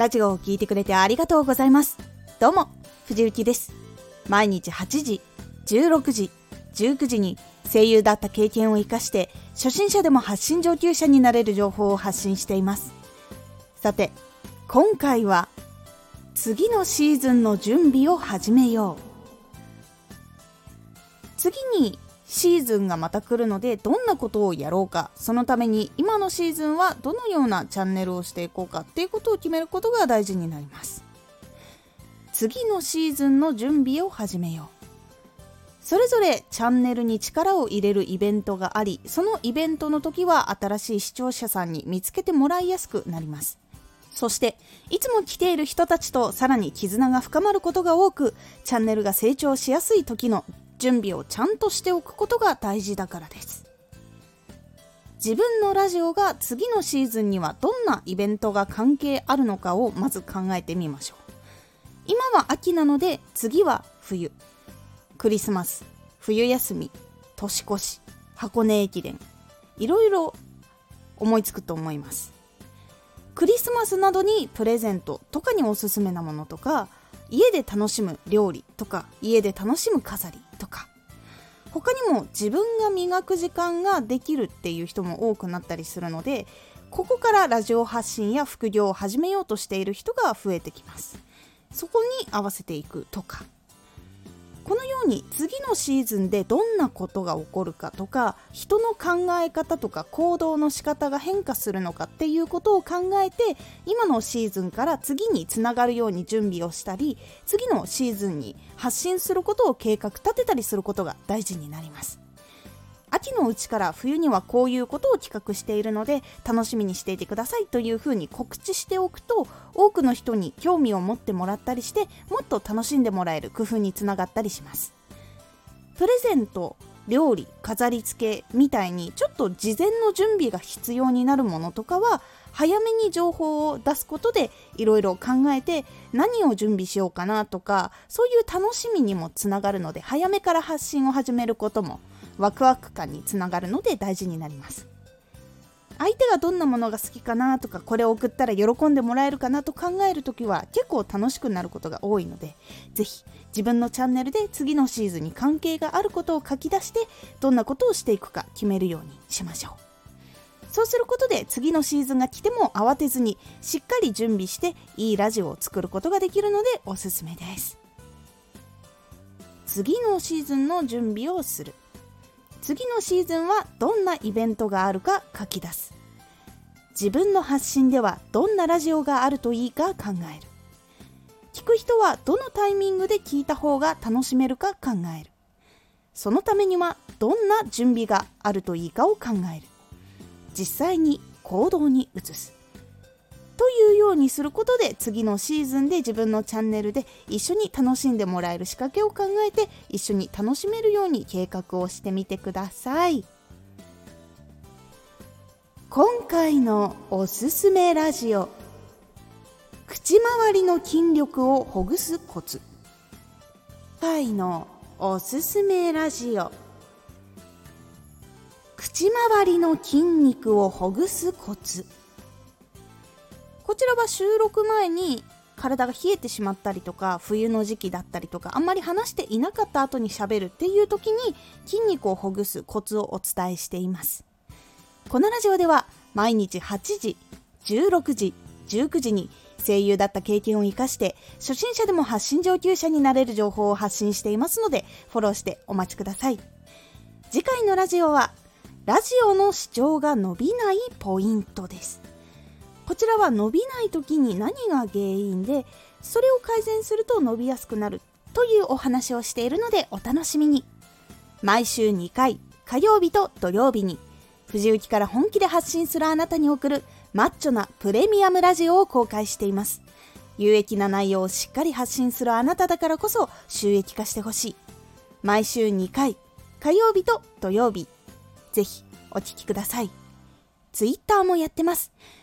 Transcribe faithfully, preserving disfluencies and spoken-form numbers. ラジオを聞いてくれてありがとうございます。どうも、藤幸です。毎日はちじ、じゅうろくじ、じゅうくじに声優だった経験を生かして、初心者でも発信上級者になれる情報を発信しています。さて、今回は、次のシーズンの準備を始めよう。次にシーズンがまた来るので、どんなことをやろうか、そのために今のシーズンはどのようなチャンネルをしていこうかっていうことを決めることが大事になります。次のシーズンの準備を始めよう。それぞれチャンネルに力を入れるイベントがあり、そのイベントの時は新しい視聴者さんに見つけてもらいやすくなります。そしていつも来ている人たちとさらに絆が深まることが多く、チャンネルが成長しやすい時の準備をちゃんとしておくことが大事だからです。自分のラジオが次のシーズンにはどんなイベントが関係あるのかをまず考えてみましょう。今は秋なので、次は冬、クリスマス、冬休み、年越し、箱根駅伝、いろいろ思いつくと思います。クリスマスなどにプレゼントとかにおすすめなものとか、家で楽しむ料理とか、家で楽しむ飾りとか、他にも自分が磨く時間ができるっていう人も多くなったりするので、ここからラジオ発信や副業を始めようとしている人が増えてきます。そこに合わせていくとか、このように次のシーズンでどんなことが起こるかとか、人の考え方とか行動の仕方が変化するのかっていうことを考えて、今のシーズンから次につながるように準備をしたり、次のシーズンに発信することを計画立てたりすることが大事になります。秋のうちから冬にはこういうことを企画しているので楽しみにしていてくださいというふうに告知しておくと、多くの人に興味を持ってもらったりして、もっと楽しんでもらえる工夫につながったりします。プレゼント、料理、飾り付けみたいにちょっと事前の準備が必要になるものとかは、早めに情報を出すことでいろいろ考えて、何を準備しようかなとか、そういう楽しみにもつながるので、早めから発信を始めることもワクワク感につながるので大事になります。相手がどんなものが好きかなとか、これを送ったら喜んでもらえるかなと考えるときは結構楽しくなることが多いので、ぜひ自分のチャンネルで次のシーズンに関係があることを書き出して、どんなことをしていくか決めるようにしましょう。そうすることで次のシーズンが来ても慌てずに、しっかり準備していいラジオを作ることができるのでおすすめです。次のシーズンの準備をする。次のシーズンはどんなイベントがあるか書き出す。自分の発信ではどんなラジオがあるといいか考える。聞く人はどのタイミングで聞いた方が楽しめるか考える。そのためにはどんな準備があるといいかを考える。実際に行動に移す。というようにすることで、次のシーズンで自分のチャンネルで一緒に楽しんでもらえる仕掛けを考えて、一緒に楽しめるように計画をしてみてください。今回のおすすめラジオ、口周りの筋力をほぐすコツ。今回のおすすめラジオ、口周りの筋肉をほぐすコツ。こちらは収録前に体が冷えてしまったりとか、冬の時期だったりとか、あんまり話していなかった後に喋るっていう時に筋肉をほぐすコツをお伝えしています。このラジオでは毎日はちじ、じゅうろくじ、じゅうくじに声優だった経験を生かして、初心者でも発信上級者になれる情報を発信していますので、フォローしてお待ちください。次回のラジオは、ラジオの視聴が伸びないポイントです。こちらは伸びない時に何が原因で、それを改善すると伸びやすくなるというお話をしているので、お楽しみに。毎週にかい、火曜日と土曜日に、藤幸から本気で発信するあなたに送るマッチョなプレミアムラジオを公開しています。有益な内容をしっかり発信するあなただからこそ収益化してほしい。毎週にかい、火曜日と土曜日、ぜひお聞きください。ツイッターもやってます。